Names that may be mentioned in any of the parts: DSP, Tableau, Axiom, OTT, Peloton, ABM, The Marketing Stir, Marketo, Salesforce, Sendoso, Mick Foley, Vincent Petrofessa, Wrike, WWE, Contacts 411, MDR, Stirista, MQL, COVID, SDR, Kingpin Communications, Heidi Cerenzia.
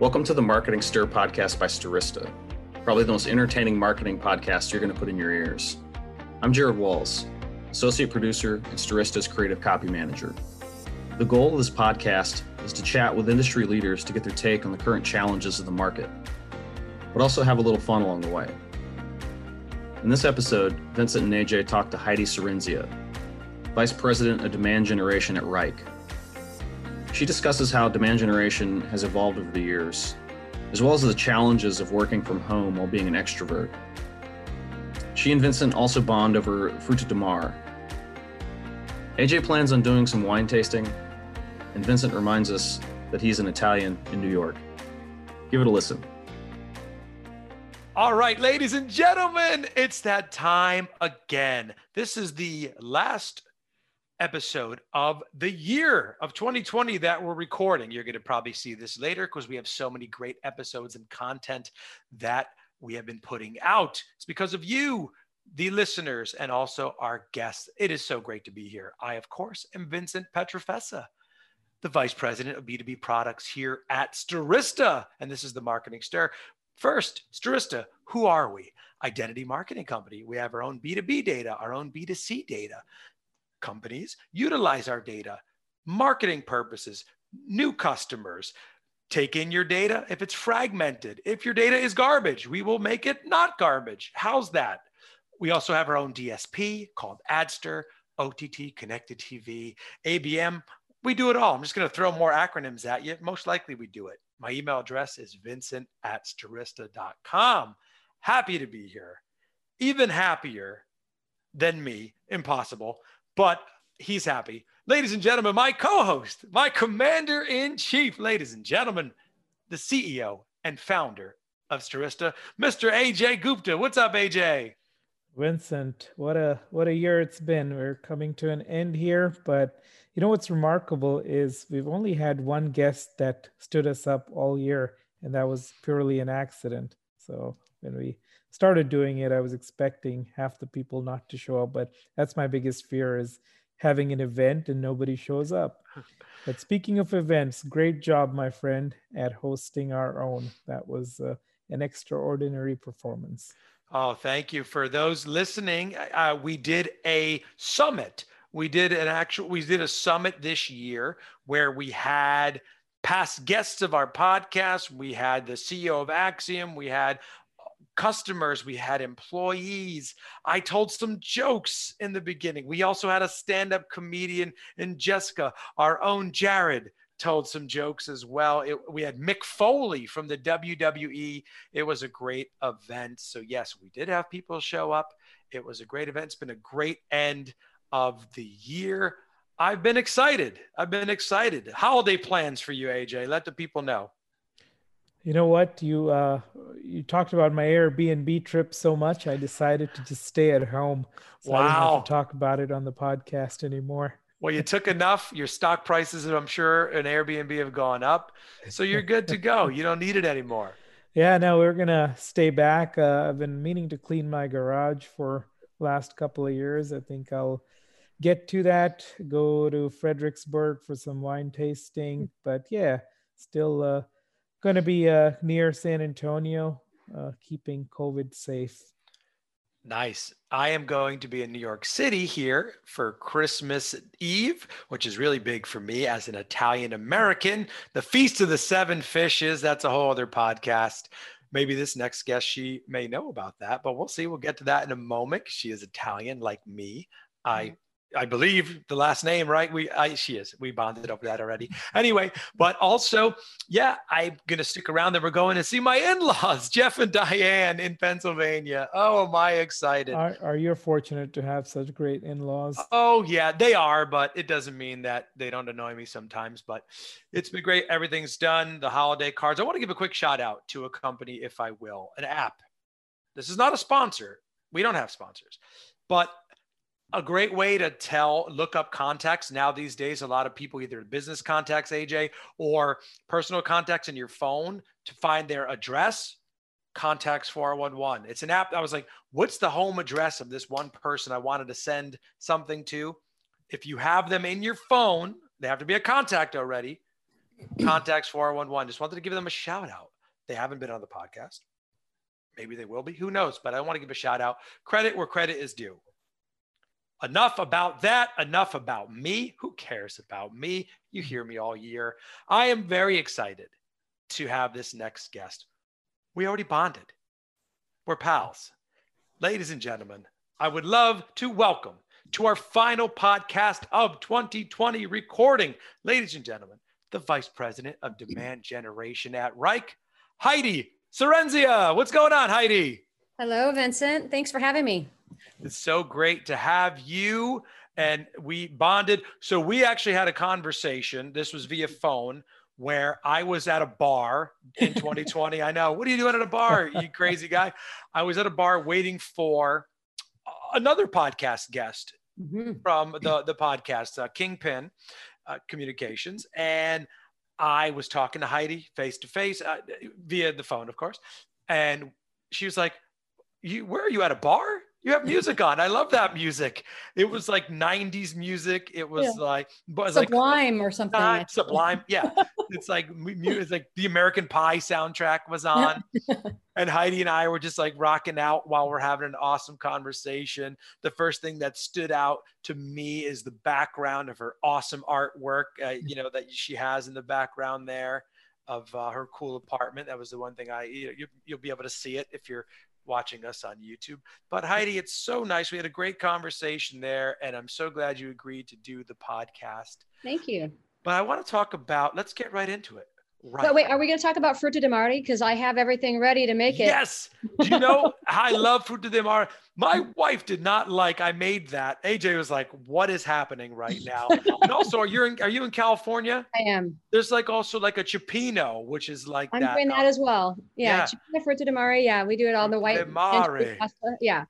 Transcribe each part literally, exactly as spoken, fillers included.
Welcome to the Marketing Stir podcast by Stirista, probably the most entertaining marketing podcast you're going to put in your ears. I'm Jared Walls, associate producer and Stirista's creative copy manager. The goal of this podcast is to chat with industry leaders to get their take on the current challenges of the market, but also have a little fun along the way. In this episode, Vincent and A J talked to Heidi Cerenzia, Vice President of Demand Generation at Wrike. She discusses how demand generation has evolved over the years, as well as the challenges of working from home while being an extrovert. She and Vincent also bond over fruita de mar. A J plans on doing some wine tasting, and Vincent reminds us that he's an Italian in New York. Give it a listen. All right, ladies and gentlemen, it's that time again. This is the last episode of the year of twenty twenty that we're recording. You're going to probably see this later because we have so many great episodes and content that we have been putting out. It's because of you, the listeners, and also our guests. It is so great to be here. I, of course, am Vincent Petrofessa, the Vice President of B two B Products here at Stirista, and this is the Marketing Stir. First, Stirista, who are we? Identity marketing company. We have our own B two B data, our own B two C data. Companies utilize our data, marketing purposes, new customers. Take in your data if it's fragmented. If your data is garbage, we will make it not garbage. How's that? We also have our own D S P called Adster, O T T, Connected T V, A B M. We do it all. I'm just going to throw more acronyms at you. Most likely we do it. My email address is vincent at stirista.com. Happy to be here. Even happier than me. Impossible. But he's happy. Ladies and gentlemen, my co-host, my commander-in-chief, ladies and gentlemen, the C E O and founder of Stirista, Mister A J. Gupta. What's up, A J? Vincent, what a what a year it's been. We're coming to an end here, but you know what's remarkable is we've only had one guest that stood us up all year, and that was purely an accident. So when we started doing it, I was expecting half the people not to show up, but that's my biggest fear, is having an event and nobody shows up. But speaking of events, great job, my friend, at hosting our own. That was uh, an extraordinary performance. Oh, thank you. For those listening, uh, we did a summit. We did an actual, we did a summit this year where we had past guests of our podcast. We had the C E O of Axiom. We had customers. We had employees. I told some jokes in the beginning. We also had a stand-up comedian in Jessica. Our own Jared told some jokes as well. It, we had Mick Foley from the W W E. It was a great event. So yes, we did have people show up. It was a great event. It's been a great end of the year. I've been excited. I've been excited. Holiday plans for you, A J. Let the people know. You know what? You uh, you talked about my Airbnb trip so much, I decided to just stay at home. So wow. I don't have to talk about it on the podcast anymore. Well, you took enough. Your stock prices, I'm sure, and Airbnb have gone up. So you're good to go. You don't need it anymore. Yeah, no, we're going to stay back. Uh, I've been meaning to clean my garage for the last couple of years. I think I'll get to that, go to Fredericksburg for some wine tasting. But yeah, still uh, going to be uh, near San Antonio, uh, keeping COVID safe. Nice. I am going to be in New York City here for Christmas Eve, which is really big for me as an Italian American. The Feast of the Seven Fishes, that's a whole other podcast. Maybe this next guest, she may know about that, but we'll see. We'll get to that in a moment. She is Italian like me. I I believe the last name, right? We, I, she is. We bonded over that already. Anyway, but also, yeah, I'm going to stick around and we're going to see my in-laws, Jeff and Diane in Pennsylvania. Oh, am I excited. Are, are you fortunate to have such great in-laws? Oh, yeah, they are, but it doesn't mean that they don't annoy me sometimes, but it's been great. Everything's done. The holiday cards. I want to give a quick shout out to a company, if I will, an app. This is not a sponsor. We don't have sponsors, but a great way to tell, look up contacts. Now these days, a lot of people, either business contacts, A J, or personal contacts in your phone to find their address, Contacts four one one. It's an app. I was like, what's the home address of this one person I wanted to send something to? If you have them in your phone, they have to be a contact already. Contacts four one one. Just wanted to give them a shout out. They haven't been on the podcast. Maybe they will be. Who knows? But I want to give a shout out. Credit where credit is due. Enough about that. Enough about me. Who cares about me? You hear me all year. I am very excited to have this next guest. We already bonded. We're pals. Ladies and gentlemen, I would love to welcome to our final podcast of twenty twenty recording, ladies and gentlemen, the Vice President of Demand Generation at Wrike, Heidi Cerenzia. What's going on, Heidi? Hello, Vincent. Thanks for having me. It's so great to have you, and we bonded. So we actually had a conversation. This was via phone, where I was at a bar in twenty twenty. I know. What are you doing at a bar, you crazy guy? I was at a bar waiting for another podcast guest mm-hmm. from the, the podcast, uh, Kingpin uh, Communications. And I was talking to Heidi face to face uh, via the phone, of course. And she was like, "You, where are you at a bar? You have music on. I love that music." It was like nineties music. It was yeah. like, but it was Sublime like, or something. Uh, Sublime. Yeah. It's like, it's like the American Pie soundtrack was on. And Heidi and I were just like rocking out while we're having an awesome conversation. The first thing that stood out to me is the background of her awesome artwork, uh, you know, that she has in the background there of uh, her cool apartment. That was the one thing I, you know, you, you'll be able to see it if you're watching us on YouTube. But Heidi, it's so nice. We had a great conversation there, and I'm so glad you agreed to do the podcast. Thank you. But I want to talk about, let's get right into it. Right. But wait, are we going to talk about Fruta de Mare? Because I have everything ready to make it. Yes. Do you know, I love Fruta de Mare. My wife did not like, I made that. A J was like, "What is happening right now?" And also, are you in, are you in California? I am. There's like also like a Cipino, which is like I'm that. I'm doing that as well. Yeah. yeah. Cipino, Fruta de Mare. Yeah. We do it all in the white. Yeah.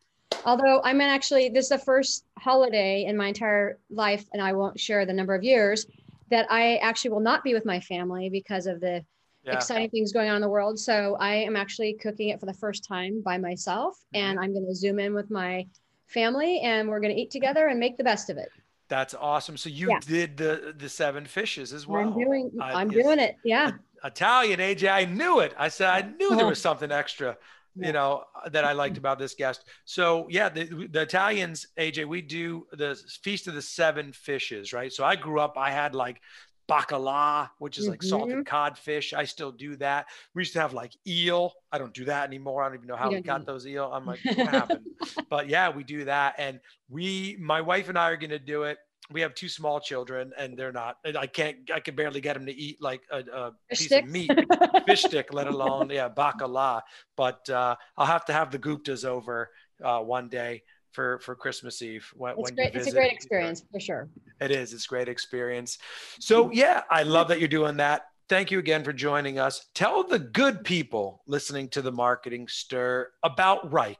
Although I'm actually, this is the first holiday in my entire life, and I won't share the number of years, that I actually will not be with my family because of the yeah. exciting things going on in the world. So I am actually cooking it for the first time by myself, mm-hmm. and I'm going to Zoom in with my family, and we're going to eat together and make the best of it. That's awesome. So you yeah. did the the seven fishes as well. I'm doing, I, I'm doing it. Yeah. Italian, A J, I knew it. I said, I knew there was something extra, you know, that I liked about this guest. So yeah, the, the Italians, A J, we do the Feast of the Seven Fishes, right? So I grew up, I had like bacala, which is mm-hmm. like salted codfish. I still do that. We used to have like eel. I don't do that anymore. I don't even know how we got those eel. I'm like, what happened? But yeah, we do that. And we, my wife and I are going to do it. We have two small children, and they're not, and I can't, I can barely get them to eat like a, a piece sticks. of meat, fish stick, let alone, yeah, bacala. But uh, I'll have to have the Guptas over uh, one day for, for Christmas Eve. When, it's, when great. You visit. It's a great experience for sure. It is. It's a great experience. So yeah, I love that you're doing that. Thank you again for joining us. Tell the good people listening to the Marketing Stir about Wrike.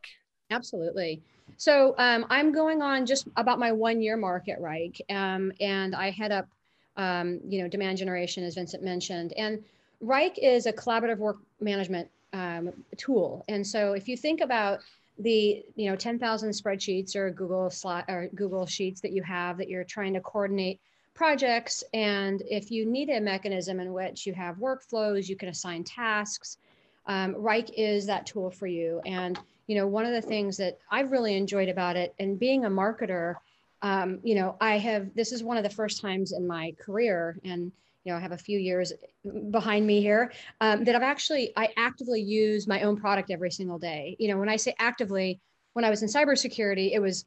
Absolutely. So um, I'm going on just about my one-year mark at Wrike, um, and I head up, um, you know, demand generation, as Vincent mentioned. And Wrike is a collaborative work management um, tool. And so if you think about the, you know, ten thousand spreadsheets or Google slot or Google Sheets that you have that you're trying to coordinate projects, and if you need a mechanism in which you have workflows, you can assign tasks. Um, Wrike is that tool for you. And you know, one of the things that I've really enjoyed about it, and being a marketer, um, you know, I have, this is one of the first times in my career, and, you know, I have a few years behind me here, um, that I've actually, I actively use my own product every single day. You know, when I say actively, when I was in cybersecurity, it was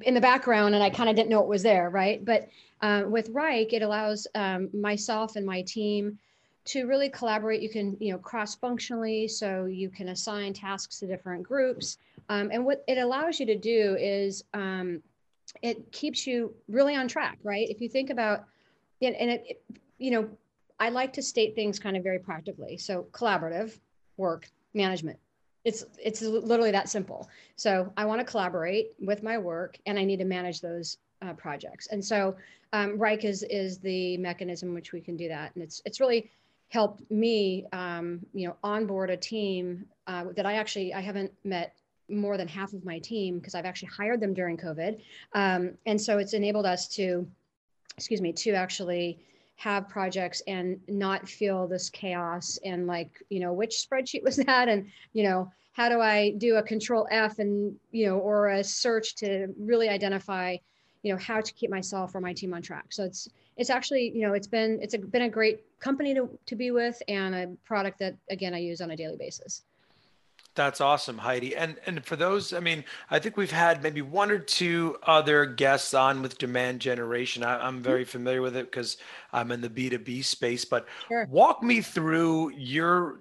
in the background and I kind of didn't know it was there, right? But uh, with Wrike, it allows um, myself and my team to really collaborate. You can, you know, cross-functionally, so you can assign tasks to different groups. Um, and what it allows you to do is um, it keeps you really on track, right? If you think about, and, and it, it, you know, I like to state things kind of very practically. So collaborative work management. It's, it's literally that simple. So I want to collaborate with my work, and I need to manage those uh, projects. And so um, Wrike is, is the mechanism in which we can do that. And it's, it's really helped me, um, you know, onboard a team uh, that I actually, I haven't met more than half of my team because I've actually hired them during COVID. Um, and so it's enabled us to, excuse me, to actually have projects and not feel this chaos and like, you know, which spreadsheet was that? And, you know, how do I do a control F and, you know, or a search to really identify, you know, how to keep myself or my team on track. So it's, it's actually, you know, it's been, it's a, been a great company to, to be with, and a product that, again, I use on a daily basis. That's awesome, Heidi. And and for those, I mean, I think we've had maybe one or two other guests on with demand generation. I, I'm very familiar with it because I'm in the B two B space, but sure. Walk me through your,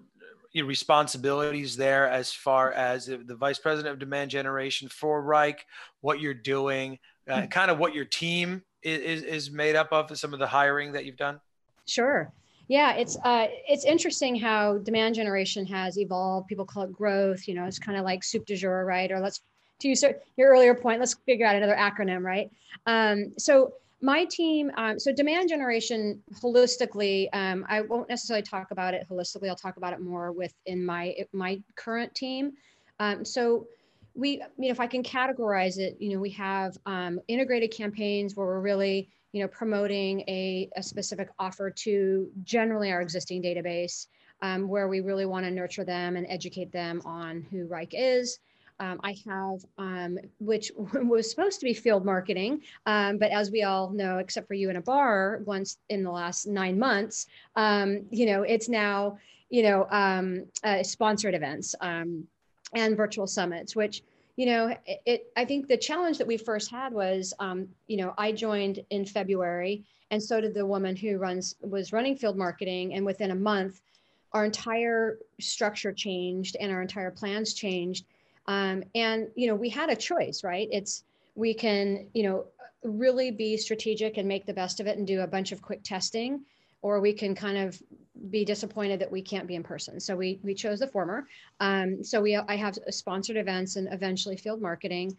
your responsibilities there as far as the, the vice president of demand generation for Wrike, what you're doing, uh, mm-hmm. kind of what your team is, is made up of, some of the hiring that you've done. Sure. Yeah, it's uh, it's interesting how demand generation has evolved. People call it growth. You know, it's kind of like soup du jour, right? Or let's, to your earlier point, let's figure out another acronym, right? Um, so my team, um, so demand generation holistically, um, I won't necessarily talk about it holistically. I'll talk about it more within my my current team. Um, so we, I mean, if I can categorize it, you know, we have um, integrated campaigns where we're really, you know, promoting a, a specific offer to generally our existing database, um, where we really want to nurture them and educate them on who Wrike is. Um, I have, um, which was supposed to be field marketing, um, but as we all know, except for you in a bar once in the last nine months, um, you know, it's now, you know, um, uh, sponsored events um, and virtual summits, which, you know, it, it, I think the challenge that we first had was, um, you know, I joined in February, and so did the woman who runs was running field marketing. And within a month, our entire structure changed and our entire plans changed. Um, and, you know, we had a choice, right? It's, we can, you know, really be strategic and make the best of it and do a bunch of quick testing, or we can kind of be disappointed that we can't be in person. So we we chose the former. Um, so we I have sponsored events and eventually field marketing.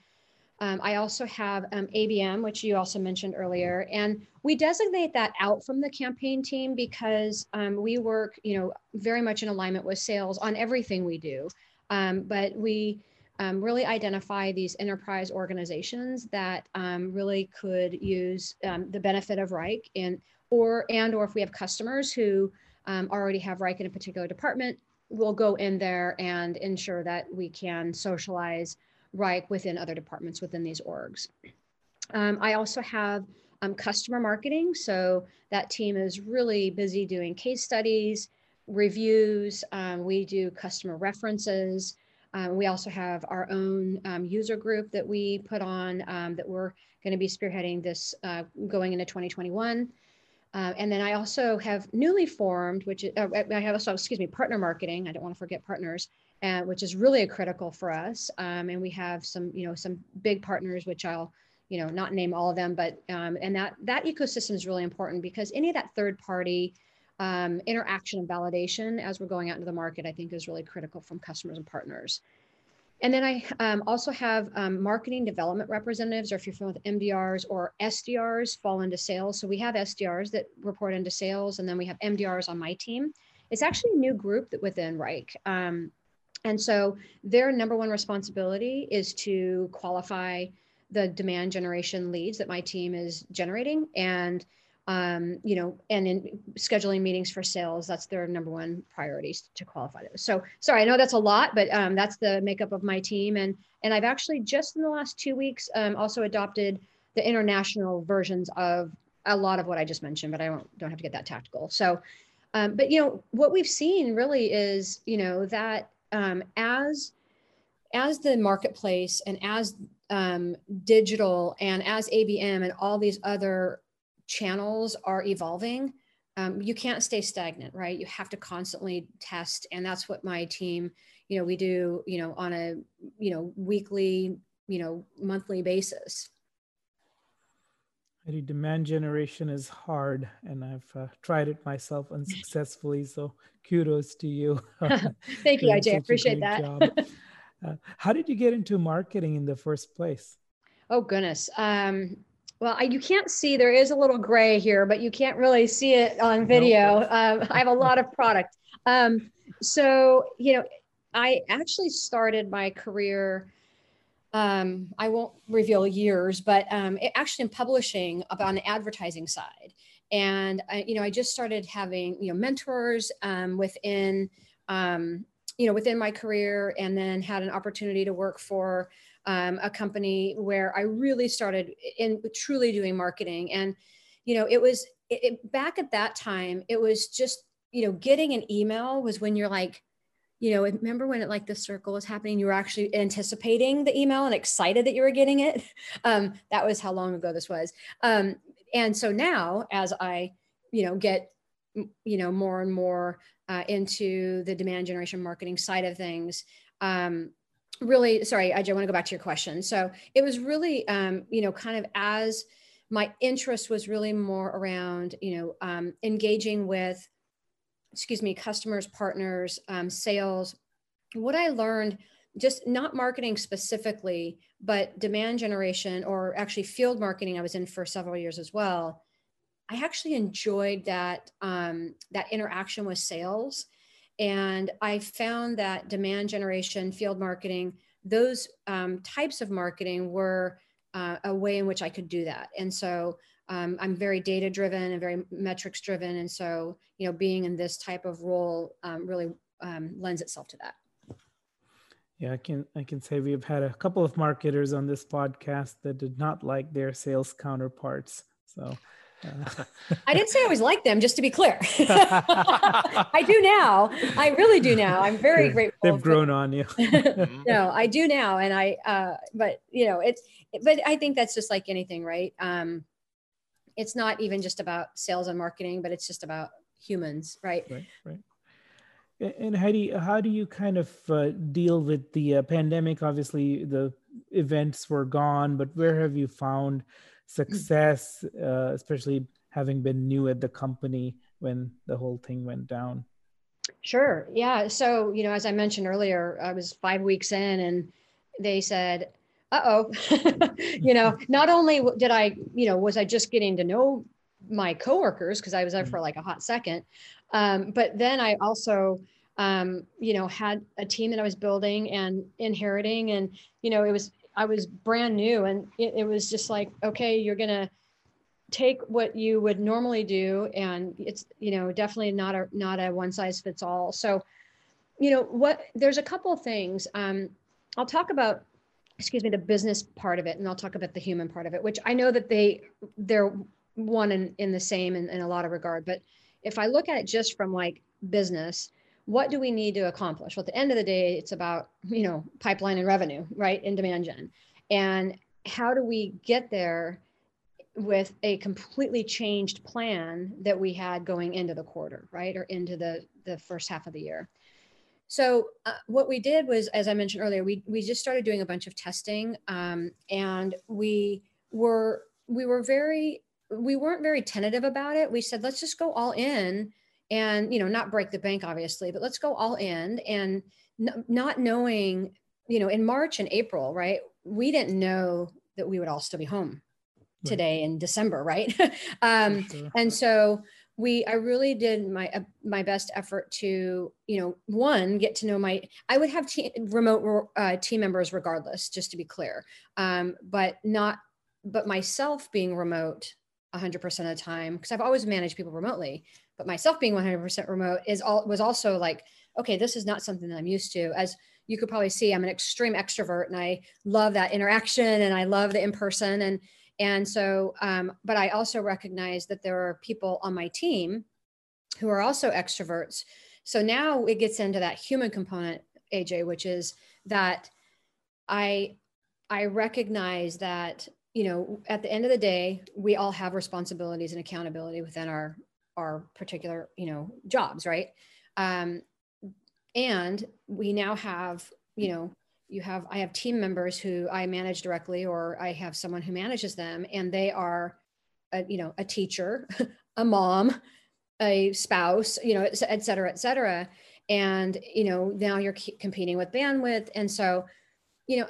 Um, I also have um, A B M, which you also mentioned earlier. And we designate that out from the campaign team because um, we work, you know, very much in alignment with sales on everything we do. Um, but we um, really identify these enterprise organizations that um, really could use um, the benefit of Wrike, and or and or if we have customers who um, already have Wrike in a particular department, we'll go in there and ensure that we can socialize Wrike within other departments within these orgs. Um, I also have um, customer marketing. So that team is really busy doing case studies, reviews. Um, we do customer references. Um, we also have our own um, user group that we put on um, that we're going to be spearheading this uh, going into twenty twenty-one. Uh, and then I also have newly formed, which is, uh, I have also, excuse me, partner marketing. I don't want to forget partners, uh, which is really critical for us. Um, and we have some, you know, some big partners, which I'll, you know, not name all of them, but, um, and that, that ecosystem is really important because any of that third party um, interaction and validation as we're going out into the market, I think is really critical from customers and partners. And then I um, also have um, marketing development representatives, or if you're familiar with M D Rs or S D Rs, fall into sales. So we have S D Rs that report into sales, and then we have M D Rs on my team. It's actually a new group that within Wrike. Um, and so their number one responsibility is to qualify the demand generation leads that my team is generating, and um, you know, and in scheduling meetings for sales, that's their number one priorities to qualify those. So sorry, I know that's a lot, but, um, that's the makeup of my team. And, and I've actually just in the last two weeks, um, also adopted the international versions of a lot of what I just mentioned, but I don't, don't have to get that tactical. So, um, but you know, what we've seen really is, you know, that, um, as, as the marketplace and as, um, digital and as A B M and all these other channels are evolving, um, you can't stay stagnant, right? You have to constantly test. And that's what my team, you know, we do, you know, on a, you know, weekly, you know, monthly basis. Demand generation is hard, and I've uh, tried it myself unsuccessfully. So kudos to you. Thank you, A J. I appreciate that. uh, how did you get into marketing in the first place? Oh, goodness. Um, Well, I, you can't see, there is a little gray here, but you can't really see it on video. Um, I have a lot of product. Um, so, you know, I actually started my career, um, I won't reveal years, but um, it, actually in publishing, about on the advertising side. And I, you know, I just started having, you know, mentors um, within, um, you know, within my career, and then had an opportunity to work for um, a company where I really started in truly doing marketing. And, you know, it was it, it, back at that time, it was just, you know, getting an email was when you're like, you know, remember when it like the circle was happening, you were actually anticipating the email and excited that you were getting it. Um, that was how long ago this was. Um, and so now as I, you know, get, you know, more and more uh, into the demand generation marketing side of things, um, really, sorry, I just want to go back to your question. So it was really, um, you know, kind of as my interest was really more around, you know, um, engaging with, excuse me, customers, partners, um, sales. What I learned, just not marketing specifically, but demand generation, or actually field marketing I was in for several years as well. I actually enjoyed that, um, that interaction with sales. And I found that demand generation, field marketing, those um, types of marketing were uh, a way in which I could do that. And so Um, I'm very data driven and very metrics driven. And so, you know, being in this type of role um, really um, lends itself to that. Yeah, I can, I can say we've had a couple of marketers on this podcast that did not like their sales counterparts. So uh. I didn't say I always liked them, just to be clear. I do now. I really do now. I'm very They're, grateful. They've grown on you. No, I do now. And I, uh, but you know, it's, but I think that's just like anything, right? Um, It's not even just about sales and marketing, but it's just about humans, right? Right, right. And Heidi, how do you kind of uh, deal with the uh, pandemic? Obviously, the events were gone, but where have you found success, uh, especially having been new at the company when the whole thing went down? Sure. Yeah. So, you know, as I mentioned earlier, I was five weeks in and they said, uh-oh, you know, not only did I, you know, was I just getting to know my coworkers because I was there for like a hot second, um, but then I also, um, you know, had a team that I was building and inheriting, and, you know, it was, I was brand new, and it, it was just like, okay, you're going to take what you would normally do. And it's, you know, definitely not a, not a one size fits all. So, you know, what, there's a couple of things, um, I'll talk about, excuse me, the business part of it, and I'll talk about the human part of it, which I know that they, they're one and in, in the same in, in a lot of regard. But if I look at it just from like business, what do we need to accomplish? Well, at the end of the day, it's about, you know, pipeline and revenue, right? And demand gen. And how do we get there with a completely changed plan that we had going into the quarter, right? Or into the, the first half of the year. So uh, what we did was, as I mentioned earlier, we we just started doing a bunch of testing, um, and we were we were very we weren't very tentative about it. We said, let's just go all in, and, you know, not break the bank, obviously, but let's go all in, and n- not knowing, you know, in March and April, right? We didn't know that we would all still be home today in December, right? um, and so. We, I really did my uh, my best effort to, you know, one, get to know my, I would have te- remote uh, team members regardless, just to be clear, um, but not, but myself being remote one hundred percent of the time, because I've always managed people remotely, but myself being one hundred percent remote is all, was also like, okay, this is not something that I'm used to. As you could probably see, I'm an extreme extrovert, and I love that interaction, and I love the in-person, and And so, um, but I also recognize that there are people on my team who are also extroverts. So now it gets into that human component, A J, which is that I, I recognize that, you know, at the end of the day, we all have responsibilities and accountability within our, our particular, you know, jobs, right? Um, and we now have, you know, You have, I have team members who I manage directly, or I have someone who manages them, and they are, a, you know, a teacher, a mom, a spouse, you know, et cetera, et cetera. And, you know, now you're competing with bandwidth. And so, you know,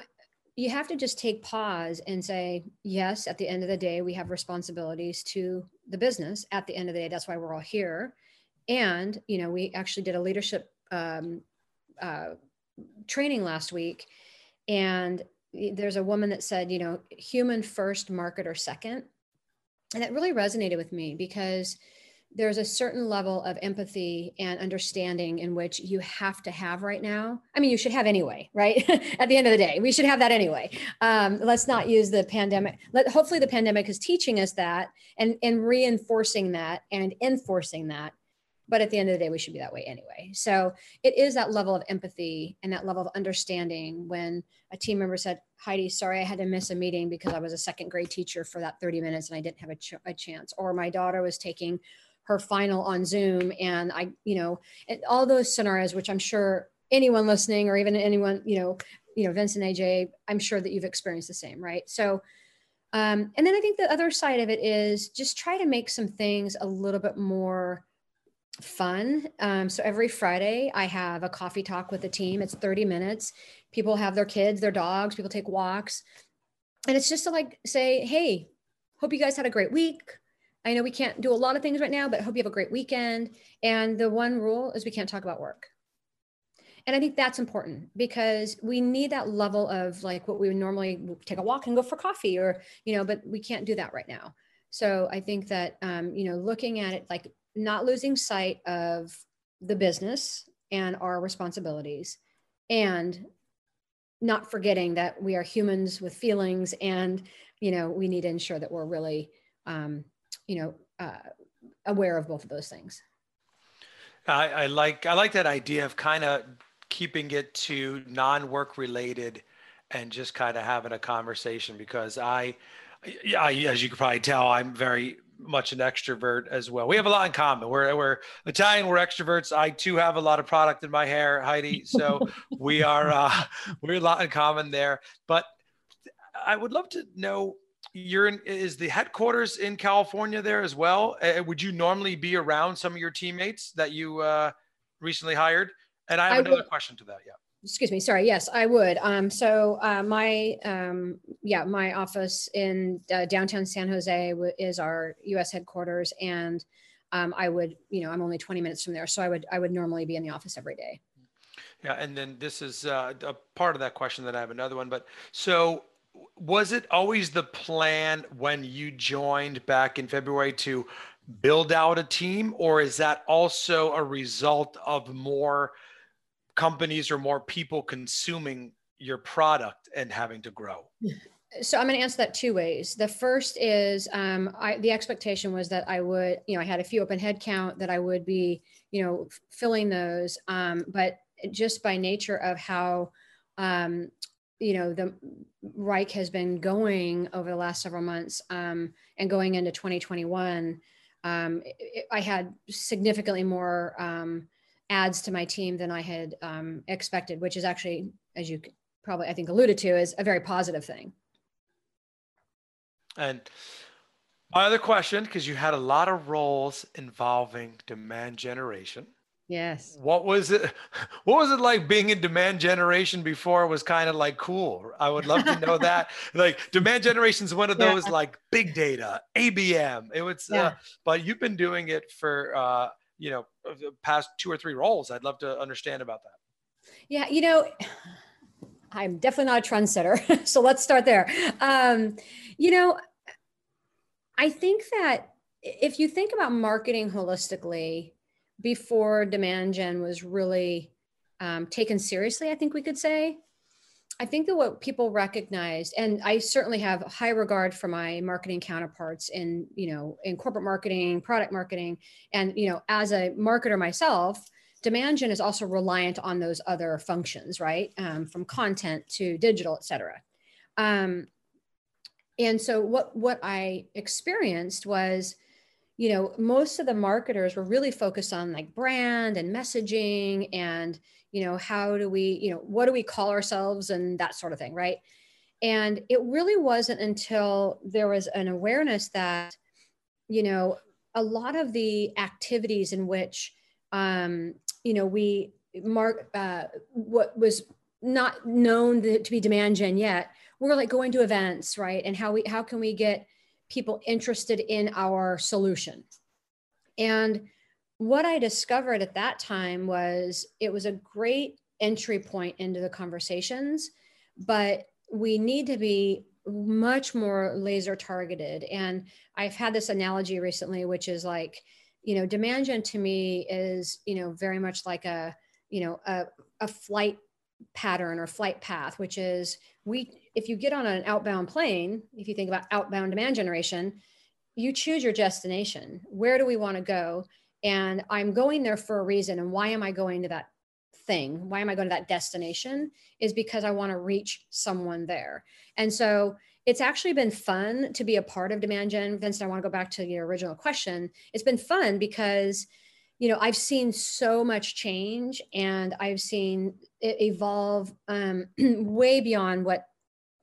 you have to just take pause and say, yes, at the end of the day, we have responsibilities to the business. At the end of the day, that's why we're all here. And, you know, we actually did a leadership, um, uh, training last week, and there's a woman that said, you know, human first, marketer second. And that really resonated with me because there's a certain level of empathy and understanding in which you have to have right now. I mean, you should have anyway, right? At the end of the day, we should have that anyway. Um, let's not use the pandemic. Let, hopefully the pandemic is teaching us that and, and reinforcing that and enforcing that. But at the end of the day, we should be that way anyway. So it is that level of empathy and that level of understanding when a team member said, Heidi, sorry, I had to miss a meeting because I was a second grade teacher for that thirty minutes and I didn't have a, ch- a chance. Or my daughter was taking her final on Zoom. And I, you know, and all those scenarios, which I'm sure anyone listening or even anyone, you know, you know, Vincent, A J, I'm sure that you've experienced the same, right? So, um, and then I think the other side of it is just try to make some things a little bit more fun. Um, so every Friday I have a coffee talk with the team. It's thirty minutes. People have their kids, their dogs, people take walks. And it's just to like say, hey, hope you guys had a great week. I know we can't do a lot of things right now, but hope you have a great weekend. And the one rule is we can't talk about work. And I think that's important because we need that level of like what we would normally take a walk and go for coffee or, you know, but we can't do that right now. So I think that, um, you know, looking at it, like not losing sight of the business and our responsibilities and not forgetting that we are humans with feelings and, you know, we need to ensure that we're really, um, you know, uh, aware of both of those things. I, I like, I like that idea of kind of keeping it to non-work related and just kind of having a conversation because I, I, as you can probably tell, I'm very much an extrovert as well. We have a lot in common. We're, we're Italian, we're extroverts. I too have a lot of product in my hair, Heidi. So we are, uh, we're a lot in common there, but I would love to know, You're in, is the headquarters in California there as well? Uh, would you normally be around some of your teammates that you uh, recently hired? And I have I another would, question to that. Yeah. Excuse me. Sorry. Yes, I would. Um, so uh, my, um, yeah, my office in uh, downtown San Jose w- is our U S headquarters. And um, I would, you know, I'm only twenty minutes from there. So I would, I would normally be in the office every day. Yeah. And then this is uh, a part of that question that I have another one, but so was it always the plan when you joined back in February to build out a team, or is that also a result of more companies or more people consuming your product and having to grow? So I'm going to answer that two ways. The first is um, I, the expectation was that I would, you know, I had a few open headcount that I would be, you know, filling those. Um, but just by nature of how, um, you know, the Wrike has been going over the last several months um, and going into twenty twenty-one, um, it, it, I had significantly more um, adds to my team than I had um, expected, which is actually, as you probably, I think, alluded to, is a very positive thing. And my other question, because you had a lot of roles involving demand generation. Yes. What was it? What was it like being in demand generation before it was kind of like cool? I would love to know that. Like demand generation is one of those yeah. like big data, A B M. It was, yeah. uh, but you've been doing it for uh, you know the past two or three roles. I'd love to understand about that. Yeah, you know, I'm definitely not a trendsetter, so let's start there. Um, you know, I think that if you think about marketing holistically. Before demand gen was really um, taken seriously, I think we could say. I think that what people recognized, and I certainly have high regard for my marketing counterparts in, you know, in corporate marketing, product marketing, and, you know, as a marketer myself, demand gen is also reliant on those other functions, right? Um, from content to digital, et cetera. Um, and so what, what I experienced was, you know, most of the marketers were really focused on like brand and messaging and, you know, how do we, you know, what do we call ourselves and that sort of thing, right? And it really wasn't until there was an awareness that, you know, a lot of the activities in which, um, you know, we mark, uh, what was not known to be demand gen yet, we're like going to events, right? And how we, how can we get people interested in our solution. And what I discovered at that time was it was a great entry point into the conversations, but we need to be much more laser targeted. And I've had this analogy recently, which is like, you know, demand gen to me is, you know, very much like a, you know, a, a flight pattern or flight path, which is we, if you get on an outbound plane, if you think about outbound demand generation, you choose your destination. Where do we want to go? And I'm going there for a reason. And why am I going to that thing? Why am I going to that destination? Is because I want to reach someone there. And so it's actually been fun to be a part of demand gen. Vincent, I want to go back to your original question. It's been fun because, you know, I've seen so much change and I've seen it evolve um, way beyond what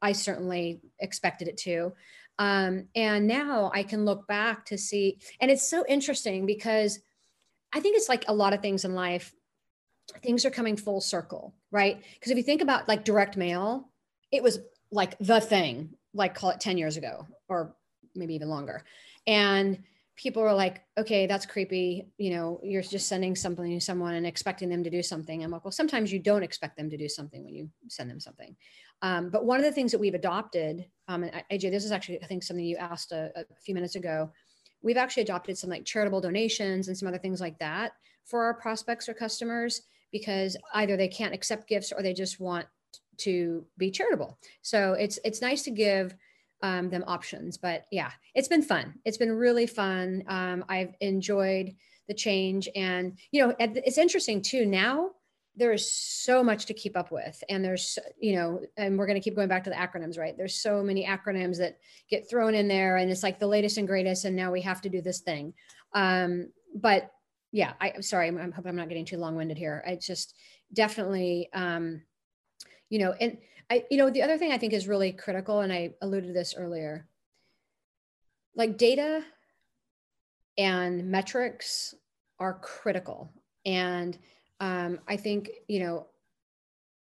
I certainly expected it to. Um, and now I can look back to see, and it's so interesting because I think it's like a lot of things in life, things are coming full circle, right? Because if you think about like direct mail, it was like the thing, like call it ten years ago, or maybe even longer. And people were like, okay, that's creepy. You know, you're just sending something to someone and expecting them to do something. I'm like, well, sometimes you don't expect them to do something when you send them something. Um, but one of the things that we've adopted, um, and A J, this is actually, I think something you asked a, a few minutes ago, we've actually adopted some like charitable donations and some other things like that for our prospects or customers, because either they can't accept gifts or they just want to be charitable. So it's, it's nice to give um, them options, but yeah, it's been fun. It's been really fun. Um, I've enjoyed the change, and, you know, it's interesting too. Now there is so much to keep up with, and there's, you know, and we're going to keep going back to the acronyms, right? There's so many acronyms that get thrown in there, and it's like the latest and greatest. And now we have to do this thing. Um, but yeah, I, I'm sorry. I'm, I'm hoping I'm not getting too long-winded here. I just definitely, um, you know, and I, you know, the other thing I think is really critical, and I alluded to this earlier, like data and metrics are critical. And um, I think, you know,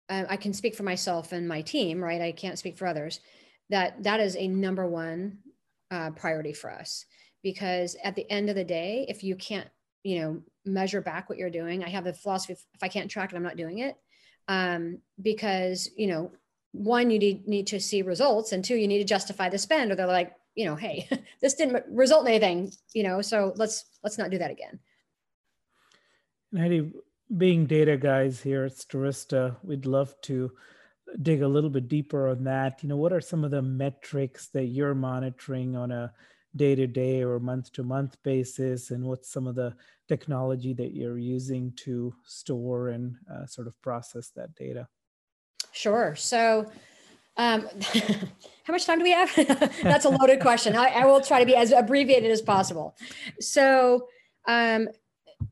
I, I can speak for myself and my team, right? I can't speak for others, that that is a number one uh, priority for us, because at the end of the day, if you can't, you know, measure back what you're doing. I have the philosophy, if, if I can't track it, I'm not doing it. Um, because, you know, one, you need, need to see results, and two, you need to justify the spend, or they're like, you know, hey, this didn't result in anything, you know, so let's, let's not do that again. And Heidi, being data guys here at Stirista, we'd love to dig a little bit deeper on that. You know, what are some of the metrics that you're monitoring on a day-to-day or month-to-month basis, and what's some of the technology that you're using to store and uh, sort of process that data? Sure. So um, how much time do we have? That's a loaded question. I, I will try to be as abbreviated as possible. So um,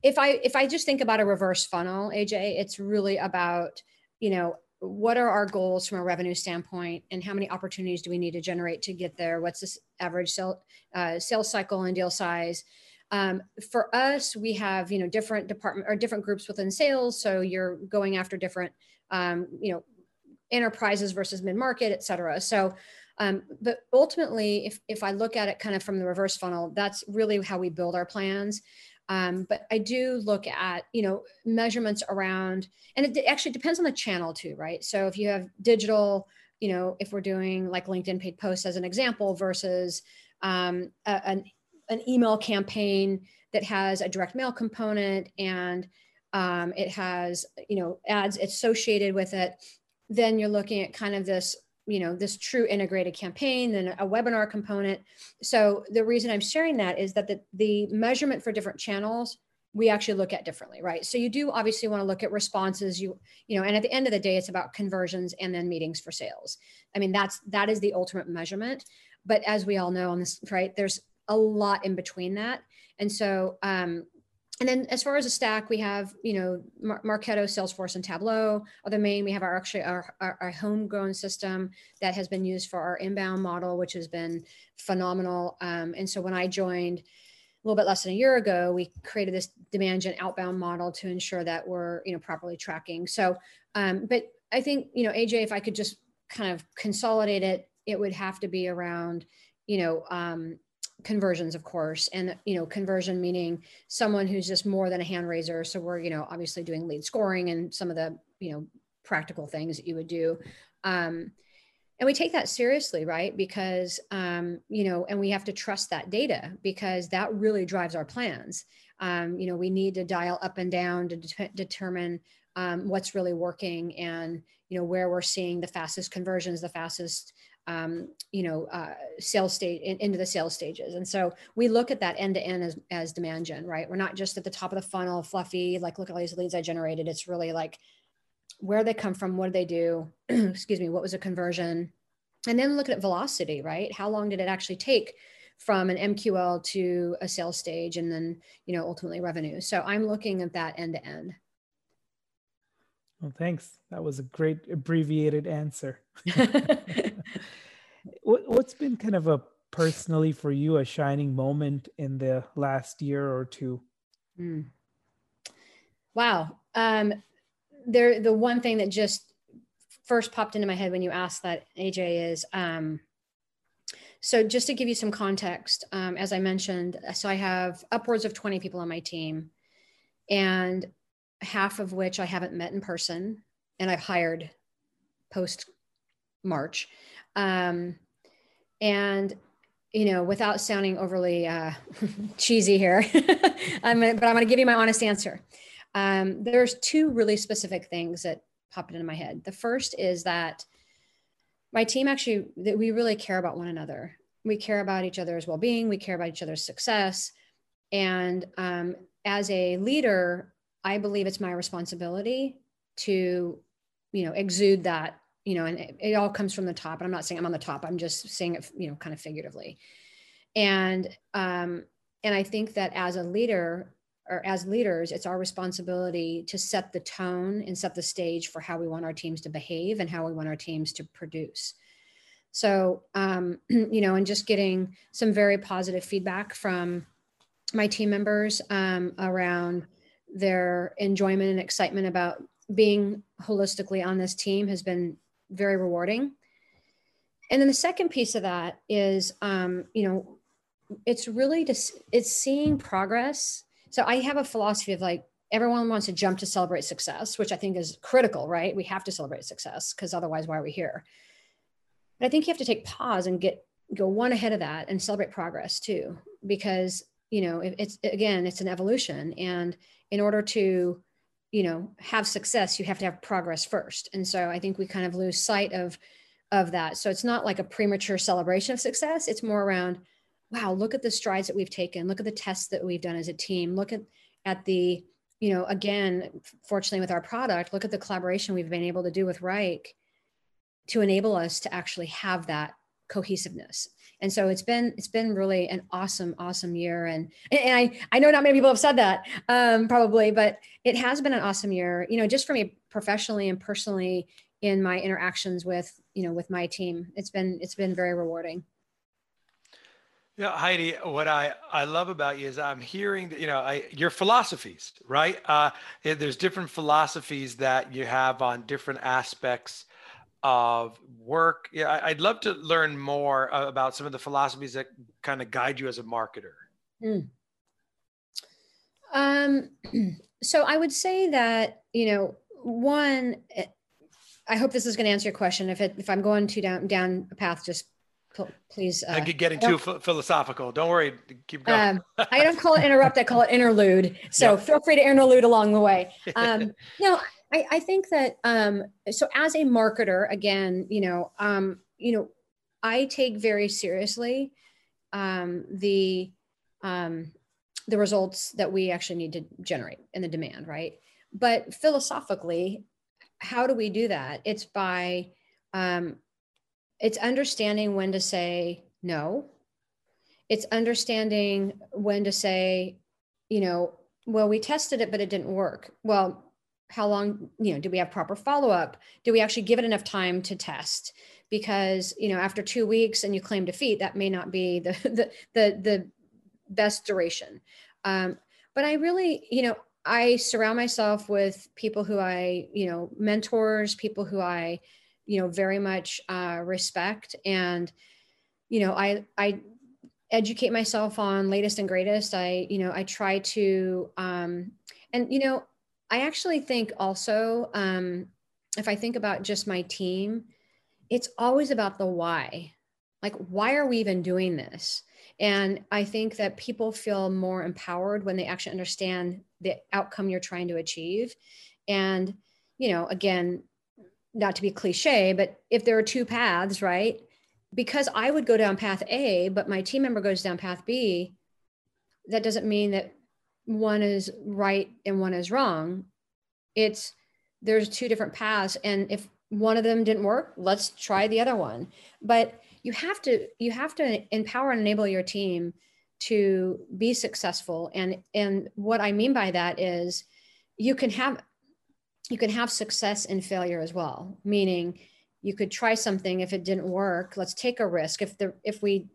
if I if I just think about a reverse funnel, A J, it's really about, you know, what are our goals from a revenue standpoint, and how many opportunities do we need to generate to get there? What's this average sale, uh, sales cycle and deal size? Um, for us, we have, you know, different department or different groups within sales. So you're going after different, um, you know, enterprises versus mid-market, et cetera. So, um, but ultimately, if, if I look at it kind of from the reverse funnel, that's really how we build our plans. Um, but I do look at, you know, measurements around, and it actually depends on the channel too, right? So if you have digital, you know, if we're doing like LinkedIn paid posts as an example versus um, a, an, an email campaign that has a direct mail component, and um, it has, you know, ads associated with it, then you're looking at kind of this, you know, this true integrated campaign, then a webinar component. So the reason I'm sharing that is that the, the measurement for different channels, we actually look at differently, right? So you do obviously want to look at responses, you, you know, and at the end of the day, it's about conversions and then meetings for sales. I mean, that's, that is the ultimate measurement, but as we all know on this, right, there's a lot in between that. And so, um, and then as far as a stack, we have, you know, Mar- Marketo, Salesforce, and Tableau are the main. We have our actually our, our, our homegrown system that has been used for our inbound model, which has been phenomenal. Um, and so when I joined a little bit less than a year ago, we created this demand gen outbound model to ensure that we're, you know, properly tracking. So, um, but I think, you know, A J, if I could just kind of consolidate it, it would have to be around, you know, um, conversions, of course. And, you know, conversion meaning someone who's just more than a hand raiser. So we're, you know, obviously doing lead scoring and some of the, you know, practical things that you would do. Um, And we take that seriously, right? Because, um, you know, and we have to trust that data because that really drives our plans. Um, you know, we need to dial up and down to de- determine um, what's really working and, you know, where we're seeing the fastest conversions, the fastest, um, you know, uh, sales stage in, into the sales stages. And so we look at that end to end as, as demand gen, right? We're not just at the top of the funnel, fluffy, like look at all these leads I generated. It's really like, where they come from, what do they do? Excuse me, what was a conversion? And then look at velocity, right? How long did it actually take from an M Q L to a sales stage and then, you know, ultimately revenue. So I'm looking at that end to end. Well, thanks. That was a great abbreviated answer. What's been kind of a personally for you, a shining moment in the last year or two? Mm. Wow. Um, There, the one thing that just first popped into my head when you asked that, A J, is, um, so just to give you some context, um, as I mentioned, so I have upwards of twenty people on my team, and half of which I haven't met in person, and I've hired post-March. Um, and, you know, without sounding overly uh, cheesy here, I'm gonna, but I'm going to give you my honest answer. Um, there's two really specific things that popped into my head. The first is that my team actually, that we really care about one another. We care about each other's well-being. We care about each other's success. And um, as a leader, I believe it's my responsibility to, you know, exude that, you know, and it, it all comes from the top. And I'm not saying I'm on the top. I'm just saying it, you know, kind of figuratively. And, um, and I think that as a leader, or as leaders, it's our responsibility to set the tone and set the stage for how we want our teams to behave and how we want our teams to produce. So, um, you know, and just getting some very positive feedback from my team members um, around their enjoyment and excitement about being holistically on this team has been very rewarding. And then the second piece of that is, um, you know, it's really just, it's seeing progress. So I have a philosophy of like, everyone wants to jump to celebrate success, which I think is critical, right? We have to celebrate success because otherwise why are we here? But I think you have to take pause and get, go one ahead of that and celebrate progress too, because, you know, it, it's, again, it's an evolution. And in order to, you know, have success, you have to have progress first. And so I think we kind of lose sight of, of that. So it's not like a premature celebration of success. It's more around, wow, look at the strides that we've taken. Look at the tests that we've done as a team. Look at, at the, you know, again, fortunately with our product, look at the collaboration we've been able to do with Wrike to enable us to actually have that cohesiveness. And so it's been, it's been really an awesome, awesome year. And, and I, I know not many people have said that um, probably, but it has been an awesome year, you know, just for me professionally and personally in my interactions with, you know, with my team. It's been, it's been very rewarding. Yeah, Heidi, what I, I love about you is I'm hearing, you know, I, your philosophies, right? Uh, there's different philosophies that you have on different aspects of work. Yeah, I, I'd love to learn more about some of the philosophies that kind of guide you as a marketer. Mm. Um, so I would say that, you know, one, I hope this is going to answer your question. If it, if I'm going too down down a path, just please. Uh, I could get into f- philosophical. Don't worry. Keep going. um, I don't call it interrupt. I call it interlude. So yeah. Feel free to interlude along the way. Um, no, I, I think that, um, so as a marketer, again, you know, um, you know, I take very seriously um, the, um, the results that we actually need to generate and the demand, right? But philosophically, how do we do that? It's by, um, It's understanding when to say no. It's understanding when to say, you know, well, we tested it, but it didn't work. Well, how long, you know, do we have proper follow-up? Do we actually give it enough time to test? Because, you know, after two weeks and you claim defeat, that may not be the the the, the best duration. Um, but I really, you know, I surround myself with people who I, you know, mentors, people who I, you know, very much uh, respect. And, you know, I, I educate myself on latest and greatest. I, you know, I try to, um, and, you know, I actually think also, um, if I think about just my team, it's always about the why. Like, why are we even doing this? And I think that people feel more empowered when they actually understand the outcome you're trying to achieve. And, you know, again, not to be cliche, but if there are two paths, right? Because I would go down path A, but my team member goes down path B, that doesn't mean that one is right and one is wrong. It's, there's two different paths. And if one of them didn't work, let's try the other one. But you have to, you have to empower and enable your team to be successful. And, and what I mean by that is you can have, you can have success and failure as well. Meaning you could try something. If it didn't work, let's take a risk. If the, if we,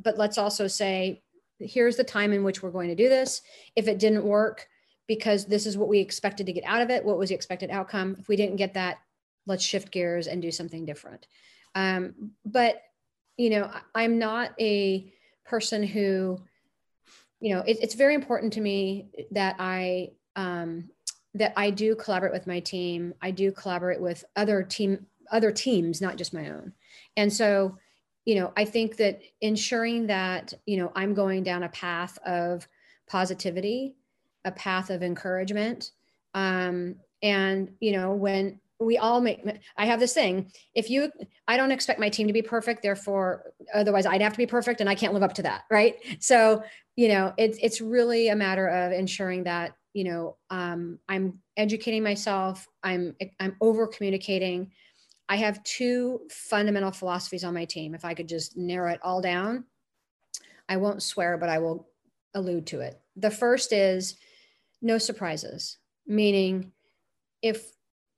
but let's also say, here's the time in which we're going to do this. If it didn't work, because this is what we expected to get out of it, what was the expected outcome? If we didn't get that, let's shift gears and do something different. Um, but, you know, I'm not a person who, you know, it, it's very important to me that I, um, that I do collaborate with my team. I do collaborate with other team, other teams, not just my own. And so, you know, I think that ensuring that, you know, I'm going down a path of positivity, a path of encouragement. Um, and, you know, when we all make, I have this thing, if you, I don't expect my team to be perfect, therefore, otherwise I'd have to be perfect and I can't live up to that. Right. So, you know, it's, it's really a matter of ensuring that, you know, um, I'm educating myself. I'm, I'm over communicating. I have two fundamental philosophies on my team. If I could just narrow it all down, I won't swear, but I will allude to it. The first is no surprises, meaning if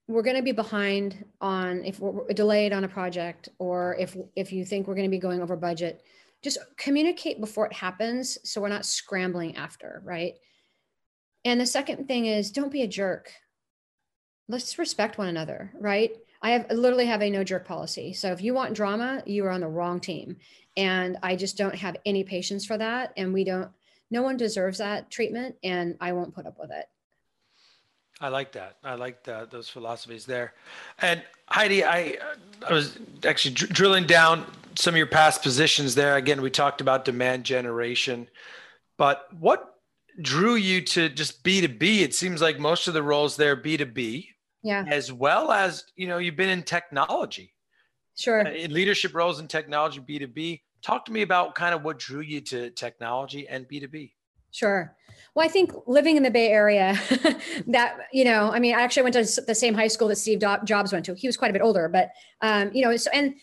we're going to be behind on, if we're delayed on a project, or if, if you think we're going to be going over budget, just communicate before it happens, so we're not scrambling after, right? And the second thing is, don't be a jerk. Let's respect one another, right? I have I literally have a no jerk policy. So if you want drama, you are on the wrong team. And I just don't have any patience for that. And we don't, no one deserves that treatment, and I won't put up with it. I like that. I like that, those philosophies there. And Heidi, I, I was actually dr- drilling down some of your past positions there. Again, we talked about demand generation, but what drew you to just B to B? It seems like most of the roles there, B to B. Yeah. As well as, you know, you've been in technology. Sure. In leadership roles in technology, B to B. Talk to me about kind of what drew you to technology and B to B. Sure. Well, I think living in the Bay Area, that, you know, I mean, I actually went to the same high school that Steve Jobs went to. He was quite a bit older, but, um, you know, so, and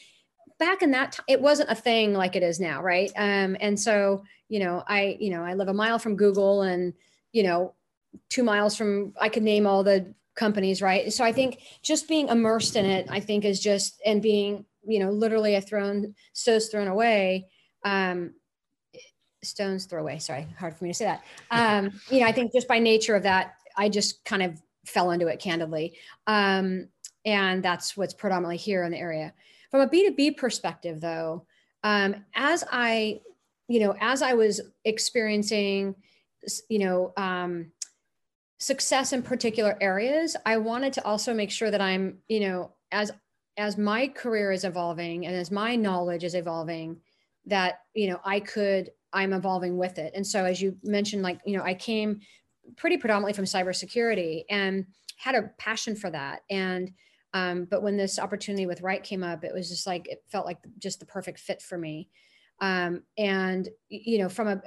back in that time, it wasn't a thing like it is now, right? Um, and so, you know, I, you know, I live a mile from Google and, you know, two miles from, I could name all the companies, right? So I think just being immersed in it, I think is just, and being, you know, literally a thrown, so's thrown away, um, stone's throw away. Sorry, hard for me to say that. Um, you know, I think just by nature of that, I just kind of fell into it candidly. Um, and that's what's predominantly here in the area. From a B to B perspective though, um, as I, you know, as I was experiencing, you know, um, success in particular areas, I wanted to also make sure that I'm, you know, as, as my career is evolving and as my knowledge is evolving, that, you know, I could, I'm evolving with it. And so, as you mentioned, like, you know, I came pretty predominantly from cybersecurity and had a passion for that. And, um, but when this opportunity with Wrike came up, it was just like, it felt like just the perfect fit for me. Um, and, you know, from a,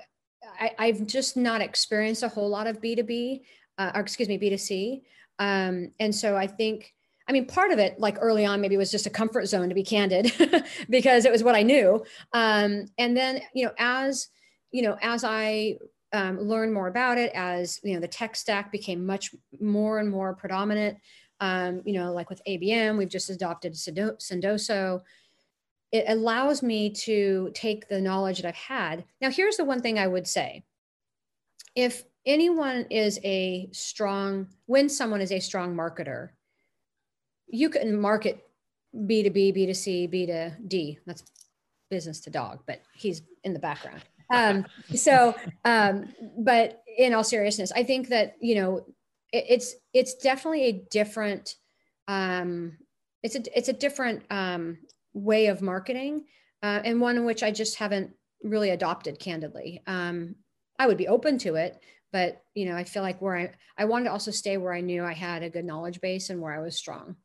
I, I've just not experienced a whole lot of B to B, uh, or excuse me, B to C. Um, and so I think, I mean, part of it, like early on, maybe it was just a comfort zone, to be candid, because it was what I knew. Um, and then, you know, as, you know, as I um, learned more about it, as, you know, the tech stack became much more and more predominant, um, you know, like with A B M, we've just adopted Sendoso. It allows me to take the knowledge that I've had. Now, here's the one thing I would say. If anyone is a strong, when someone is a strong marketer, you can market B to B, B to C, B to D. That's business to dog, but he's in the background. Um, so, um, but in all seriousness, I think that, you know, it, it's, it's definitely a different, um, it's a, it's a different um, way of marketing, uh, and one in which I just haven't really adopted candidly. Um, I would be open to it, but you know, I feel like where I, I wanted to also stay where I knew I had a good knowledge base and where I was strong.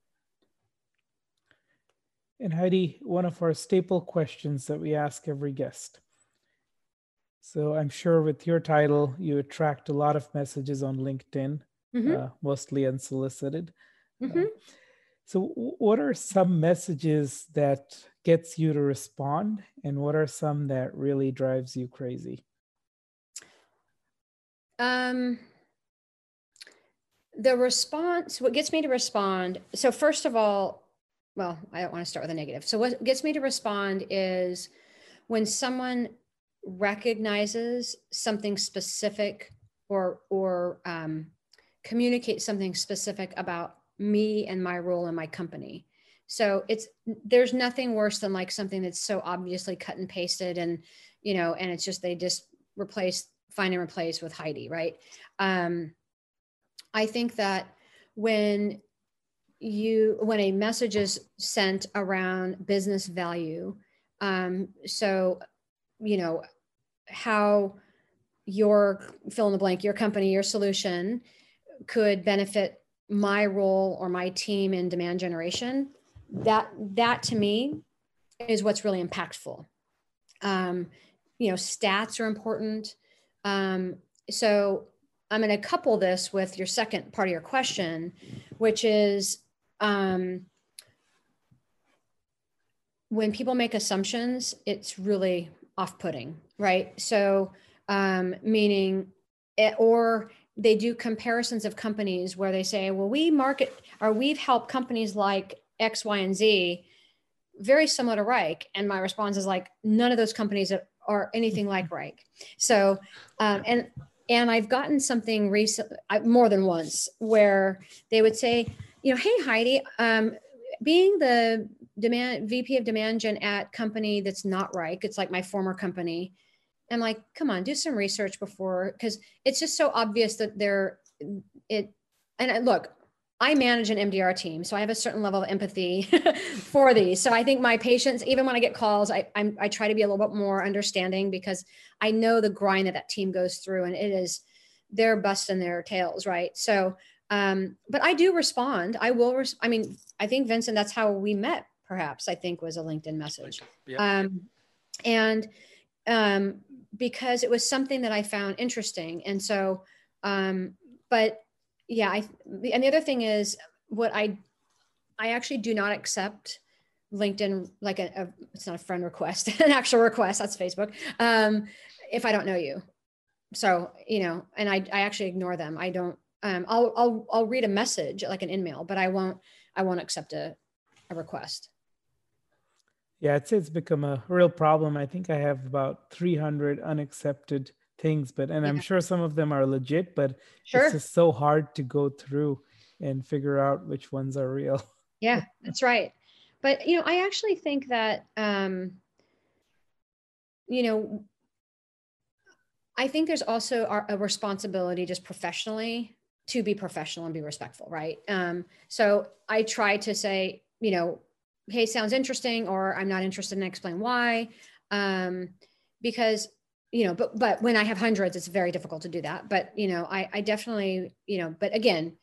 And Heidi, one of our staple questions that we ask every guest. So I'm sure with your title, you attract a lot of messages on LinkedIn, mm-hmm. uh, mostly unsolicited. Mm-hmm. Uh, so what are some messages that gets you to respond? And what are some that really drives you crazy? Um, the response, what gets me to respond. So first of all, well, I don't want to start with a negative. So what gets me to respond is when someone recognizes something specific or, or um, communicates something specific about me and my role in my company. So it's, there's nothing worse than like something that's so obviously cut and pasted and, you know, and it's just, they just replace, find and replace with Heidi, right? Um, I think that when you, when a message is sent around business value, um, so, you know, how your fill in the blank, your company, your solution could benefit my role or my team in demand generation, that, that to me is what's really impactful. Um, you know, stats are important. Um, so I'm going to couple this with your second part of your question, which is, um, when people make assumptions, it's really off-putting, right? So, um, meaning, it, or they do comparisons of companies where they say, well, we market, or we've helped companies like X, Y, and Z, very similar to Wrike. And my response is like, none of those companies are, are anything like Wrike. So, um, and, and I've gotten something recent, I, more than once, where they would say, you know, hey, Heidi, um, being the demand V P of demand gen at company that's not Wrike, it's like my former company. I'm like, come on, do some research before, because it's just so obvious that they're it. And I, look, I manage an M D R team, so I have a certain level of empathy for these. So I think my patients, even when I get calls, I I'm, I try to be a little bit more understanding, because I know the grind that that team goes through, and it is, they're busting their tails, right? So, um, but I do respond. I will. Res- I mean, I think, Vincent, that's how we met. Perhaps, I think, was a LinkedIn message. Yeah. Um, and um, because it was something that I found interesting. And so, um, but yeah, I, and the other thing is what I, I actually do not accept LinkedIn, like a, a it's not a friend request, an actual request, that's Facebook, um, if I don't know you. So, you know, and I, I actually ignore them. I don't, um, I'll, I'll, I'll read a message like an in-mail, but I won't, I won't accept a, a request. Yeah, it's it's become a real problem. I think I have about three hundred unaccepted things, but and yeah. I'm sure some of them are legit, but sure. It's just so hard to go through and figure out which ones are real. Yeah, that's right. But you know, I actually think that um, you know, I think there's also a responsibility just professionally to be professional and be respectful, right? Um, so I try to say, you know, hey, sounds interesting, or I'm not interested, and I explain why. Um, because, you know, but, but when I have hundreds, it's very difficult to do that. But, you know, I, I definitely, you know, but again,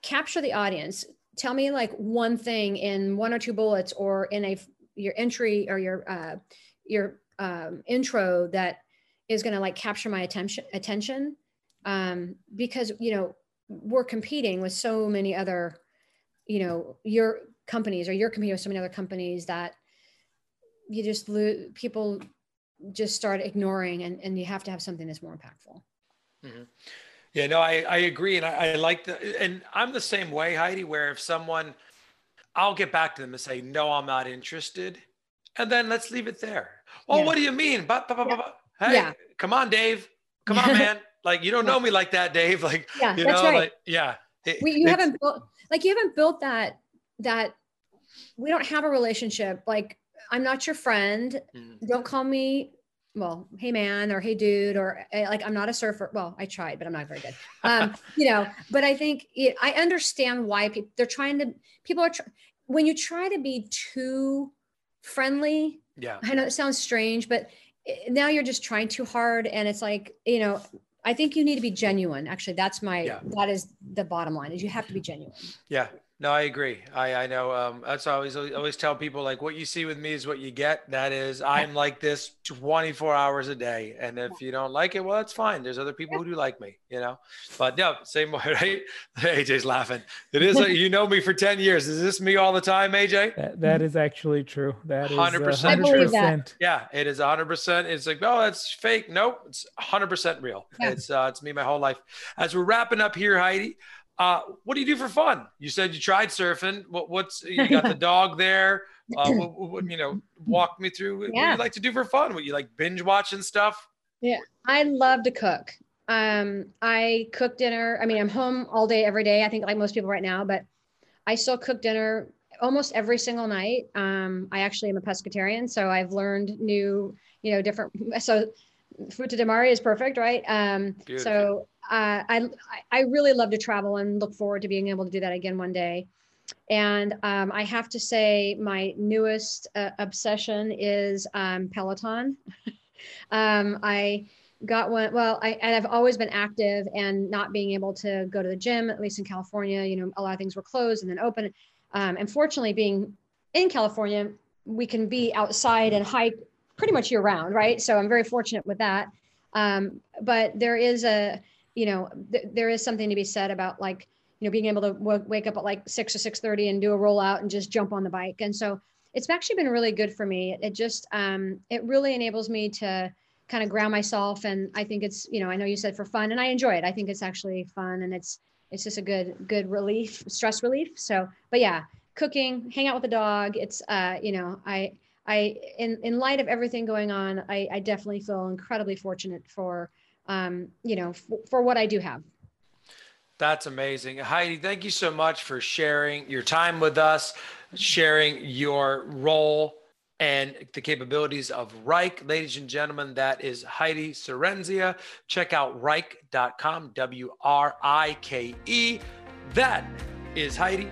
capture the audience. Tell me like one thing in one or two bullets, or in a, your entry or your, uh, your, um, intro that is going to like capture my attention attention. Um, because, you know, we're competing with so many other, you know, your companies or you're competing with so many other companies that you just lose, people just start ignoring, and, and you have to have something that's more impactful. Mm-hmm. Yeah, no, I, I agree. And I, I like the, and I'm the same way, Heidi, where if someone, I'll get back to them and say, no, I'm not interested. And then let's leave it there. Oh, yeah. What do you mean? But, but, but, yeah. but, hey, yeah. Come on, Dave. Come on, man. Like, you don't know me like that, Dave. Like, yeah, you know, that's right. like, yeah. It, we, you haven't built, like, you haven't built that, that we don't have a relationship. Like, I'm not your friend. Mm. Don't call me, well, hey man, or hey dude, or like, I'm not a surfer. Well, I tried, but I'm not very good. Um, you know, but I think it, I understand why people, they're trying to, people are, tr- when you try to be too friendly. Yeah. I know it sounds strange, but now you're just trying too hard. And it's like, you know, I think you need to be genuine. Actually, that's my, yeah. that is the bottom line, is you have to be genuine. Yeah. No, I agree. I, I know. Um, that's always, I always tell people, like, what you see with me is what you get. That is, I'm like this twenty-four hours a day. And if you don't like it, well, that's fine. There's other people who do like me, you know, but no, same way, right? A J's laughing. It is, like, you know me for ten years. Is this me all the time, A J? That, that is actually true. That is one hundred percent. I believe that. Yeah, it is one hundred percent. It's like, oh, that's fake. Nope. It's one hundred percent real. Yeah. It's, uh, it's me my whole life. As we're wrapping up here, Heidi, Uh, what do you do for fun? You said you tried surfing. What, what's, you got the dog there. Uh, what, what, you know, walk me through yeah. what you like to do for fun. What you like, binge watching stuff? Yeah, I love to cook. Um, I cook dinner. I mean, I'm home all day, every day. I think like most people right now, but I still cook dinner almost every single night. Um, I actually am a pescatarian, so I've learned new, you know, different. So fruta di mare is perfect, right? Um, Beautiful. So. Uh, I, I really love to travel and look forward to being able to do that again one day. And um, I have to say my newest uh, obsession is um, Peloton. um, I got one, well, I, and I've always been active, and not being able to go to the gym, at least in California, you know, a lot of things were closed and then open. Um, and fortunately, being in California, we can be outside and hike pretty much year round, right? So I'm very fortunate with that. Um, but there is a, you know, th there is something to be said about, like, you know, being able to wake up at like six or six thirty and do a rollout and just jump on the bike. And so it's actually been really good for me. It just, um, it really enables me to kind of ground myself. And I think it's, you know, I know you said for fun, and I enjoy it. I think it's actually fun, and it's, it's just a good, good relief, stress relief. So, but yeah, cooking, hang out with the dog. It's, uh, you know, I, I, in, in light of everything going on, I, I definitely feel incredibly fortunate for, um, you know, for, for what I do have. That's amazing. Heidi, thank you so much for sharing your time with us, sharing your role and the capabilities of Wrike. Ladies and gentlemen, that is Heidi Cerenzia. Check out Wrike dot com, W R I K E. That is Heidi,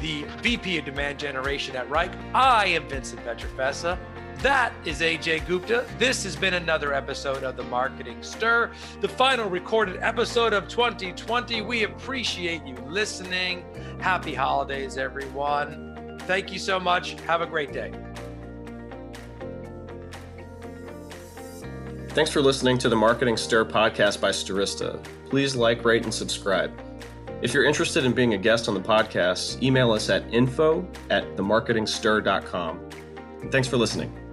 the V P of Demand Generation at Wrike. I am Vincent Petrofessa. That is A J Gupta. This has been another episode of The Marketing Stir, the final recorded episode of twenty twenty. We appreciate you listening. Happy holidays, everyone. Thank you so much. Have a great day. Thanks for listening to The Marketing Stir podcast by Stirista. Please like, rate, and subscribe. If you're interested in being a guest on the podcast, email us at info at the marketing stir dot com. Thanks for listening.